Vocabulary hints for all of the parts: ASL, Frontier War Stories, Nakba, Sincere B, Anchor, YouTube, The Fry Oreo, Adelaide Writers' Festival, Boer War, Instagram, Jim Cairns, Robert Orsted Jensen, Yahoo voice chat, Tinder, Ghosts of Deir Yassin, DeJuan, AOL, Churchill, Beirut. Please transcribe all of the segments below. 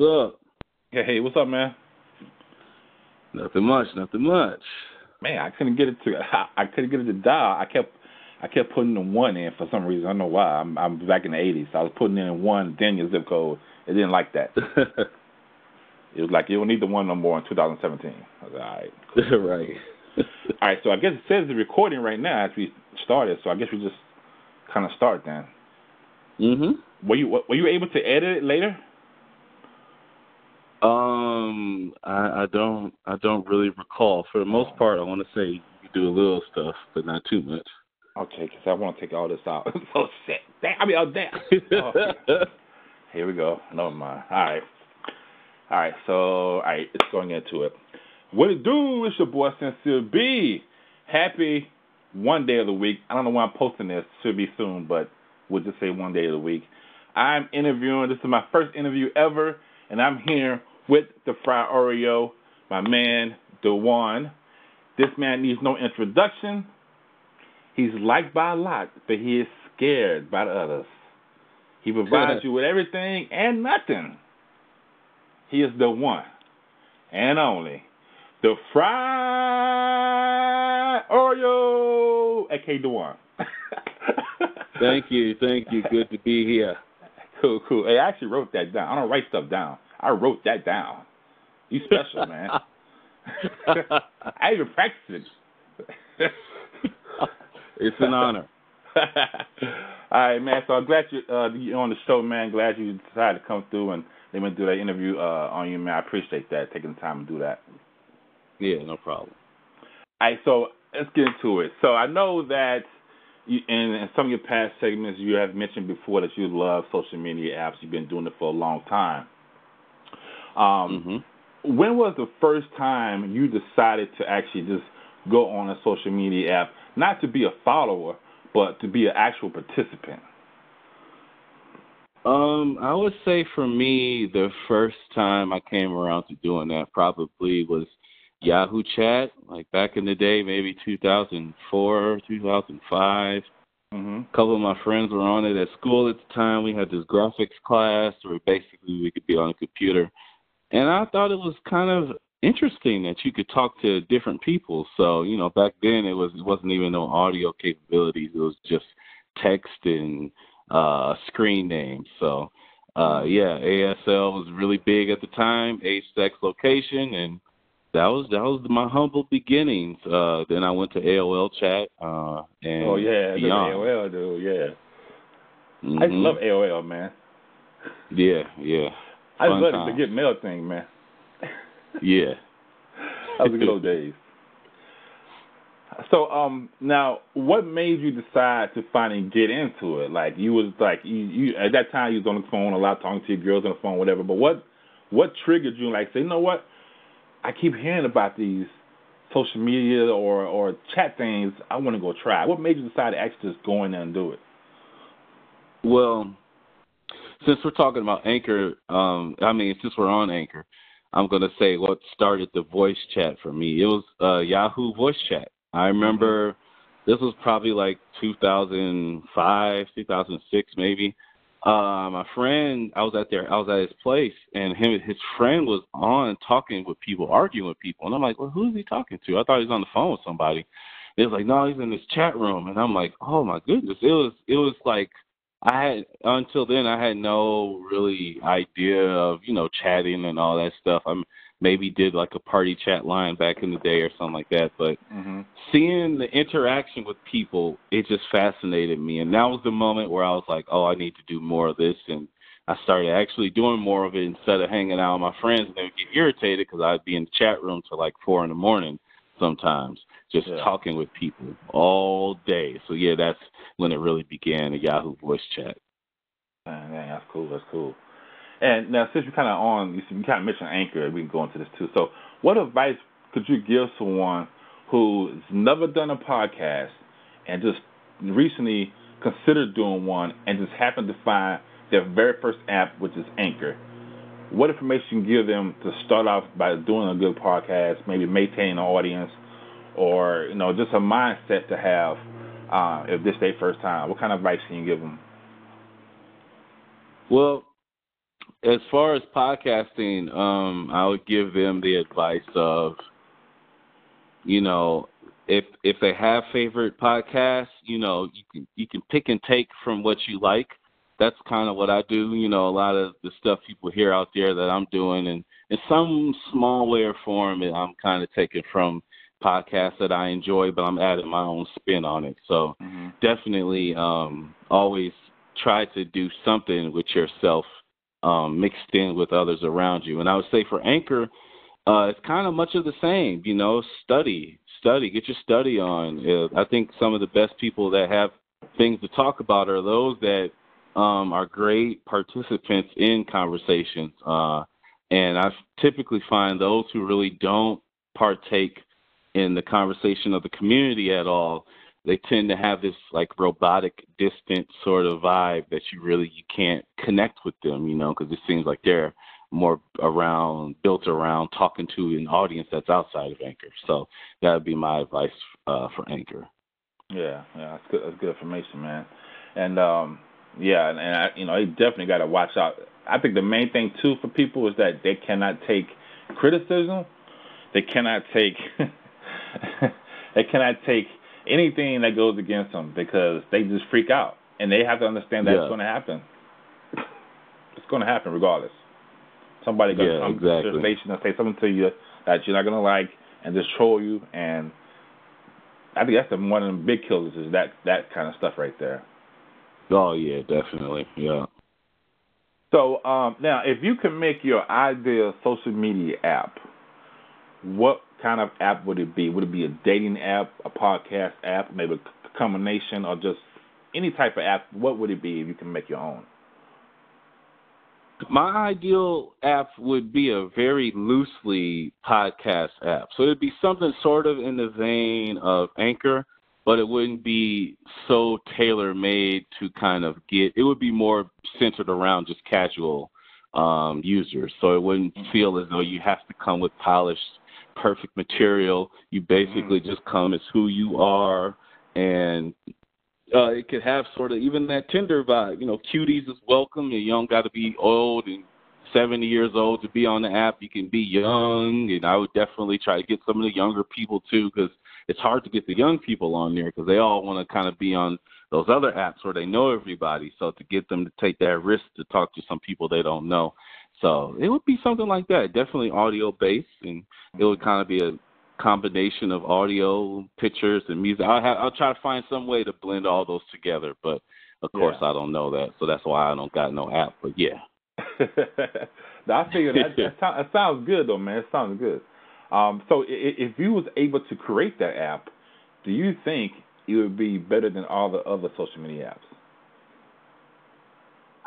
up? Hey, what's up, man? Nothing much. Man, I couldn't get it to dial. I kept putting the one in for some reason. I don't know why. I'm back in the 80s. So I was putting in one, then your zip code. It didn't like that. It was like, you don't need the one no more in 2017. I was like, all right. Right. All right, so I guess it says the recording right now as we started, so I guess we just kind of start then. Mm-hmm. Were you able to edit it later? I don't really recall. For the most part, I want to say you do a little stuff, but not too much. Okay, because I want to take all this out. So shit. Damn. Oh, here we go. Never mind. All right. So it's going into it. What it do? It's your boy Sincere B. Happy one day of the week. I don't know why I'm posting this. Should be soon, but we'll just say one day of the week. I'm interviewing. This is my first interview ever, and I'm here with The Fry Oreo, my man, DeJuan. This man needs no introduction. He's liked by a lot, but he is scared by the others. He provides you with everything and nothing. He is the one and only. The Fry Oreo, a.k.a. DeJuan. Thank you. Good to be here. Cool. Hey, I actually wrote that down. I don't write stuff down. I wrote that down. You special, man. I even practiced it. It's an honor. All right, man. So I'm glad you're on the show, man. Glad you decided to come through and they went through that interview on you, man. I appreciate that, taking the time to do that. Yeah, no problem. All right, so let's get into it. So I know that in some of your past segments, you have mentioned before that you love social media apps. You've been doing it for a long time. Mm-hmm. When was the first time you decided to actually just go on a social media app, not to be a follower, but to be an actual participant? I would say for me, the first time I came around to doing that probably was Yahoo chat, like back in the day, maybe 2004, 2005. Mm-hmm. A couple of my friends were on it at school at the time. We had this graphics class where basically we could be on a computer. And I thought it was kind of interesting that you could talk to different people. So, you know, back then it wasn't even no audio capabilities. It was just text and screen names. So, yeah, ASL was really big at the time, age, sex, location, and that was my humble beginnings. Then I went to AOL chat. And oh, yeah, beyond. AOL, dude, yeah. Mm-hmm. I love AOL, man. Yeah. I love the get mail thing, man. Yeah. That was the good old days. So now, what made you decide to finally get into it? Like, you was like, you at that time, you was on the phone a lot, talking to your girls on the phone, whatever. But what triggered you? Like, say, you know what? I keep hearing about these social media or chat things. I want to go try. What made you decide to actually just go in there and do it? Well, since we're talking about Anchor, since we're on Anchor, I'm going to say what started the voice chat for me. It was Yahoo voice chat. I remember this was probably like 2005, 2006 maybe. My friend, I was at his place, and his friend was on talking with people, arguing with people. And I'm like, well, who is he talking to? I thought he was on the phone with somebody. It was like, no, he's in this chat room. And I'm like, oh, my goodness. It was like until then I had no really idea of, you know, chatting and all that stuff. I maybe did like a party chat line back in the day or something like that. But seeing the interaction with people, it just fascinated me. And that was the moment where I was like, oh, I need to do more of this. And I started actually doing more of it instead of hanging out with my friends. And they would get irritated because I'd be in the chat room till like 4 in the morning sometimes, just talking with people all day. So, yeah, that's when it really began, the Yahoo voice chat. Man, that's cool. And now, since you're kind of mentioned Anchor, we can go into this too. So what advice could you give someone who's never done a podcast and just recently considered doing one and just happened to find their very first app, which is Anchor? What information can you give them to start off by doing a good podcast, maybe maintaining an audience, or, you know, just a mindset to have if this is their first time? What kind of advice can you give them? Well, As far as podcasting, I would give them the advice of, you know, if they have favorite podcasts, you know, you can pick and take from what you like. That's kind of what I do. You know, a lot of the stuff people hear out there that I'm doing, and in some small way or form, I'm kind of taking from podcasts that I enjoy, but I'm adding my own spin on it. So definitely always try to do something with yourself mixed in with others around you. And I would say for Anchor, it's kind of much of the same, you know, study, get your study on. I think some of the best people that have things to talk about are those that are great participants in conversations. And I typically find those who really don't partake in the conversation of the community at all, they tend to have this like robotic, distant sort of vibe that you can't connect with them, you know, because it seems like they're more built around talking to an audience that's outside of Anchor. So that would be my advice for Anchor. Yeah, that's good information, man. And I, you know, you definitely got to watch out. I think the main thing too for people is that they cannot take criticism. They cannot take anything that goes against them because they just freak out, and they have to understand that it's going to happen. It's going to happen regardless. Somebody going to come to your station and say something to you that you're not going to like and just troll you, and I think that's one of the big killers is that kind of stuff right there. Oh, yeah, definitely, yeah. So now, if you can make your ideal social media app, what kind of app would it be? Would it be a dating app, a podcast app, maybe a combination, or just any type of app? What would it be if you can make your own? My ideal app would be a very loosely podcast app. So it would be something sort of in the vein of Anchor, but it wouldn't be so tailor-made to kind of it would be more centered around just casual users. So it wouldn't feel as though you have to come with polished perfect material. You basically just come as who you are, and it could have sort of even that Tinder vibe. You know, cuties is welcome. You don't got to be old and 70 years old to be on the app. You can be young, and I would definitely try to get some of the younger people too, because it's hard to get the young people on there because they all want to kind of be on those other apps where they know everybody. So to get them to take that risk to talk to some people they don't know. So it would be something like that, definitely audio-based, and it would kind of be a combination of audio, pictures, and music. I'll try to find some way to blend all those together, but, of course, I don't know that, so that's why I don't got no app, but yeah. I figure that sounds good, though, man. It sounds good. So if you was able to create that app, do you think it would be better than all the other social media apps?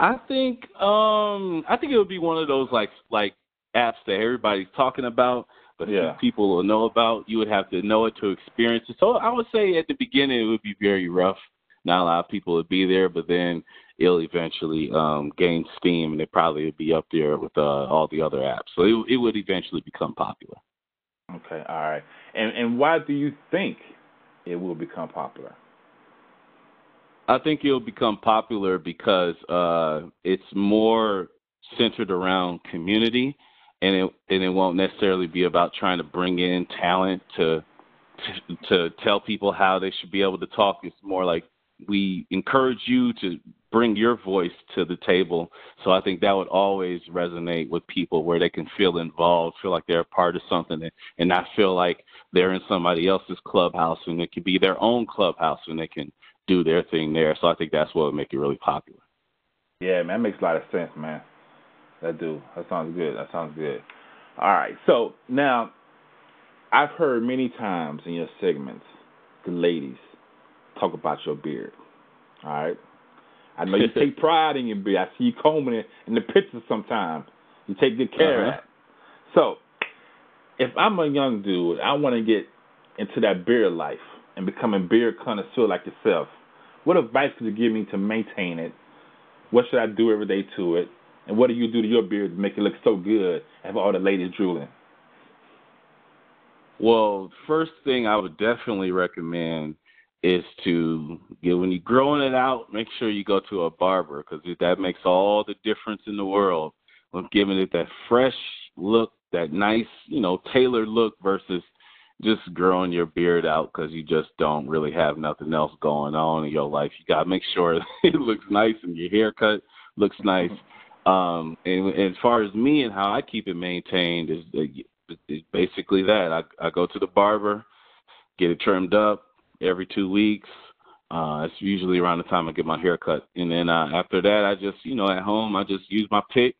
I think it would be one of those like apps that everybody's talking about, but few people will know about. You would have to know it to experience it. So I would say at the beginning it would be very rough. Not a lot of people would be there, but then it'll eventually gain steam, and it probably would be up there with all the other apps. So it would eventually become popular. Okay, all right. And why do you think it will become popular? I think it'll become popular because it's more centered around community, and it won't necessarily be about trying to bring in talent to tell people how they should be able to talk. It's more like we encourage you to bring your voice to the table. So I think that would always resonate with people where they can feel involved, feel like they're a part of something, and not feel like they're in somebody else's clubhouse, and it could be their own clubhouse and they can do their thing there. So I think that's what would make it really popular. Yeah, man, that makes a lot of sense, man. That sounds good. All right, so now I've heard many times in your segments the ladies talk about your beard. All right, I know you take pride in your beard. I see you combing it in the pictures sometimes. You take good care of that. So if I'm a young dude, I want to get into that beard life and become a beard connoisseur like yourself. What advice could you give me to maintain it? What should I do every day to it? And what do you do to your beard to make it look so good and have all the ladies drooling? Well, first thing I would definitely recommend is to, when you're growing it out, make sure you go to a barber, because that makes all the difference in the world. of giving it that fresh look, that nice, you know, tailored look versus just growing your beard out because you just don't really have nothing else going on in your life. You got to make sure it looks nice and your haircut looks nice. And as far as me and how I keep it maintained is basically that. I go to the barber, get it trimmed up every 2 weeks. It's usually around the time I get my haircut. And then after that, I just, you know, at home, I just use my pick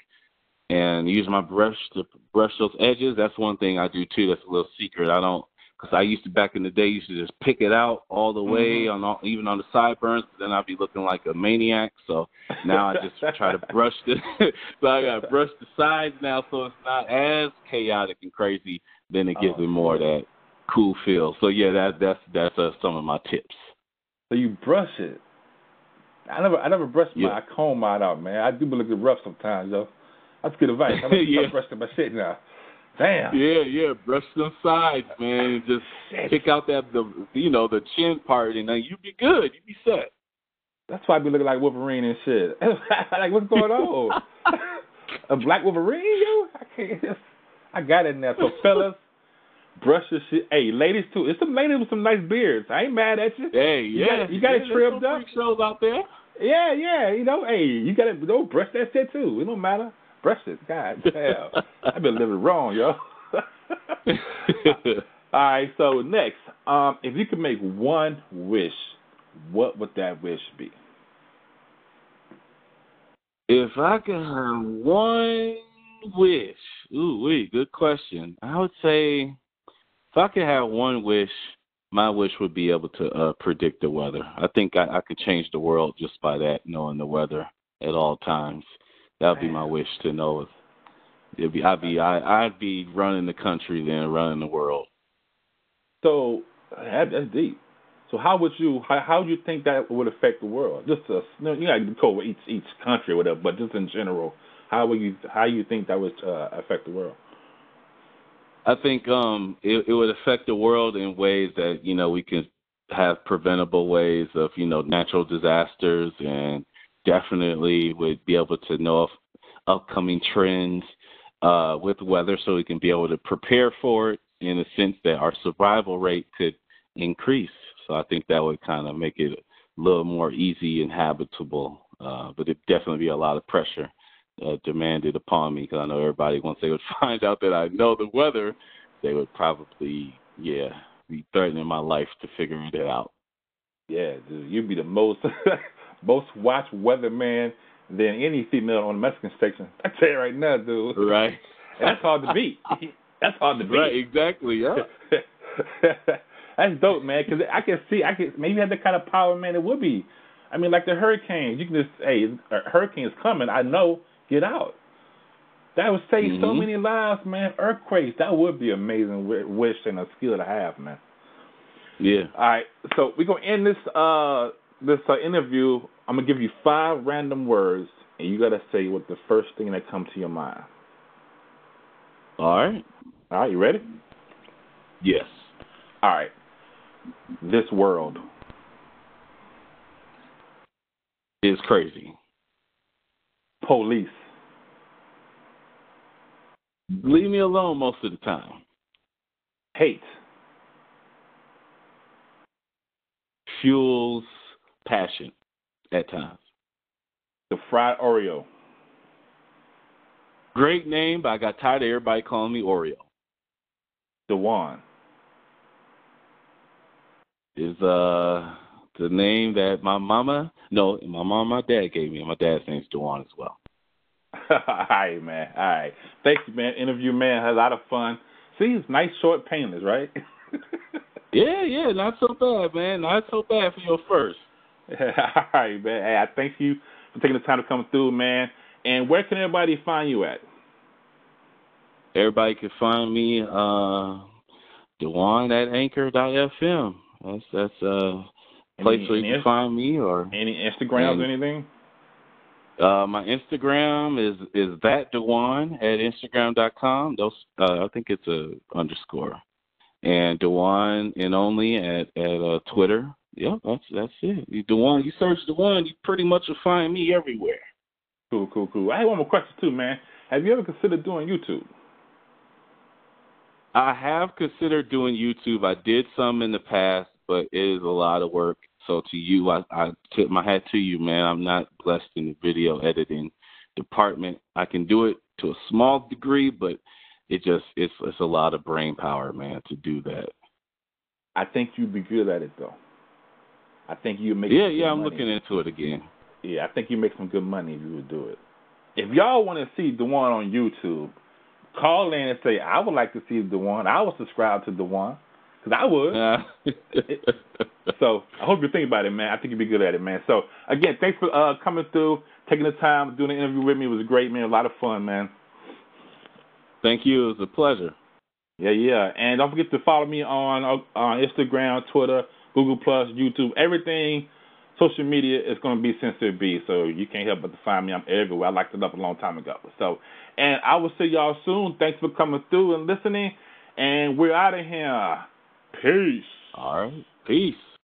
and use my brush to brush those edges. That's one thing I do, too. That's a little secret. I don't, because I used to, back in the day, used to just pick it out all the way, on all, even on the sideburns. But then I'd be looking like a maniac. So now I just try to brush the, so I got to brush the sides now so it's not as chaotic and crazy. Then it gives me more of that cool feel. So, yeah, that's some of my tips. So you brush it. I never brush my I comb mine out, man. I do look rough sometimes, though. That's good advice. I'm gonna start brushing my shit now. Damn. Yeah. Brush them sides, man. Just pick out the chin part, and then you be good. You be set. That's why I be looking like Wolverine and shit. Like, what's going on? A black Wolverine, yo? I got it now. So fellas, brush your shit. Hey, ladies too. It's some ladies with some nice beards. I ain't mad at you. Hey, yeah. You got it trimmed up. Freak shows out there. Yeah. You know, hey, you got to brush that shit too. It don't matter. Brush it. God damn. I've been living wrong, yo. All right. So next, if you could make one wish, what would that wish be? If I could have one wish, good question. I would say, if I could have one wish, my wish would be able to predict the weather. I think I could change the world just by that, knowing the weather at all times. That would be my wish, to know. I'd be running the country then, running the world. So that's deep. So how would you think that would affect the world? Just you got to go with each country or whatever, but just in general, how you think that would affect the world? I think it would affect the world in ways that, you know, we can have preventable ways of, you know, natural disasters, and definitely would be able to know of upcoming trends with weather, so we can be able to prepare for it in a sense that our survival rate could increase. So I think that would kind of make it a little more easy and habitable, but it'd definitely be a lot of pressure demanded upon me, because I know everybody, once they would find out that I know the weather, they would probably, be threatening my life to figuring it out. Yeah, dude, you'd be the most watched weatherman than any female on the Mexican section. I tell you right now, dude. Right. That's hard to beat. Right, exactly, yeah. That's dope, man, because I can see, maybe you have that kind of power, man, it would be. I mean, like the hurricanes, you can just, a hurricane is coming, I know, get out. That would save so many lives, man. Earthquakes, that would be an amazing wish and a skill to have, man. Yeah. All right, so we're going to end this interview. I'm going to give you 5 random words, and you got to say what the first thing that comes to your mind. All right, you ready? Yes. All right. This world is crazy. Police. Leave me alone most of the time. Hate. Fuels passion at times. The Fry Oreo. Great name, but I got tired of everybody calling me Oreo. DeJuan. Is the name that my mom and my dad gave me. My dad's name's DeJuan as well. All right, man. All right. Thank you, man. Interview, man. Had a lot of fun. See, it's nice, short, painless, right? Yeah. Not so bad, man. Not so bad for your first. All right, man. Hey, I thank you for taking the time to come through, man. And where can everybody find you at? Everybody can find me, DeJuan at anchor.fm. That's place where you can find me. Or any Instagrams or anything? My Instagram is that DeJuan at Instagram.com. Those I think it's a underscore, and DeJuan and only at Twitter. Yeah, that's it. DeJuan, you search DeJuan, you pretty much will find me everywhere. Cool. I have one more question too, man. Have you ever considered doing YouTube? I have considered doing YouTube. I did some in the past, but it is a lot of work. So to you, I tip my hat to you, man. I'm not blessed in the video editing department. I can do it to a small degree, but it's a lot of brain power, man, to do that. I think you'd be good at it, though. I think you'd make I'm looking into it again. Yeah, I think you'd make some good money if you would do it. If y'all want to see DeJuan on YouTube, call in and say, I would like to see DeJuan. I would subscribe to DeJuan, because I would. So I hope you think about it, man. I think you'd be good at it, man. So, again, thanks for coming through, taking the time, doing the interview with me. It was great, man. A lot of fun, man. Thank you. It was a pleasure. Yeah. And don't forget to follow me on Instagram, Twitter, Google+, YouTube, everything. Social media is going to be Sincere B, so you can't help but to find me. I'm everywhere. I liked it up a long time ago. So, and I will see y'all soon. Thanks for coming through and listening. And we're out of here. Peace. All right. Peace.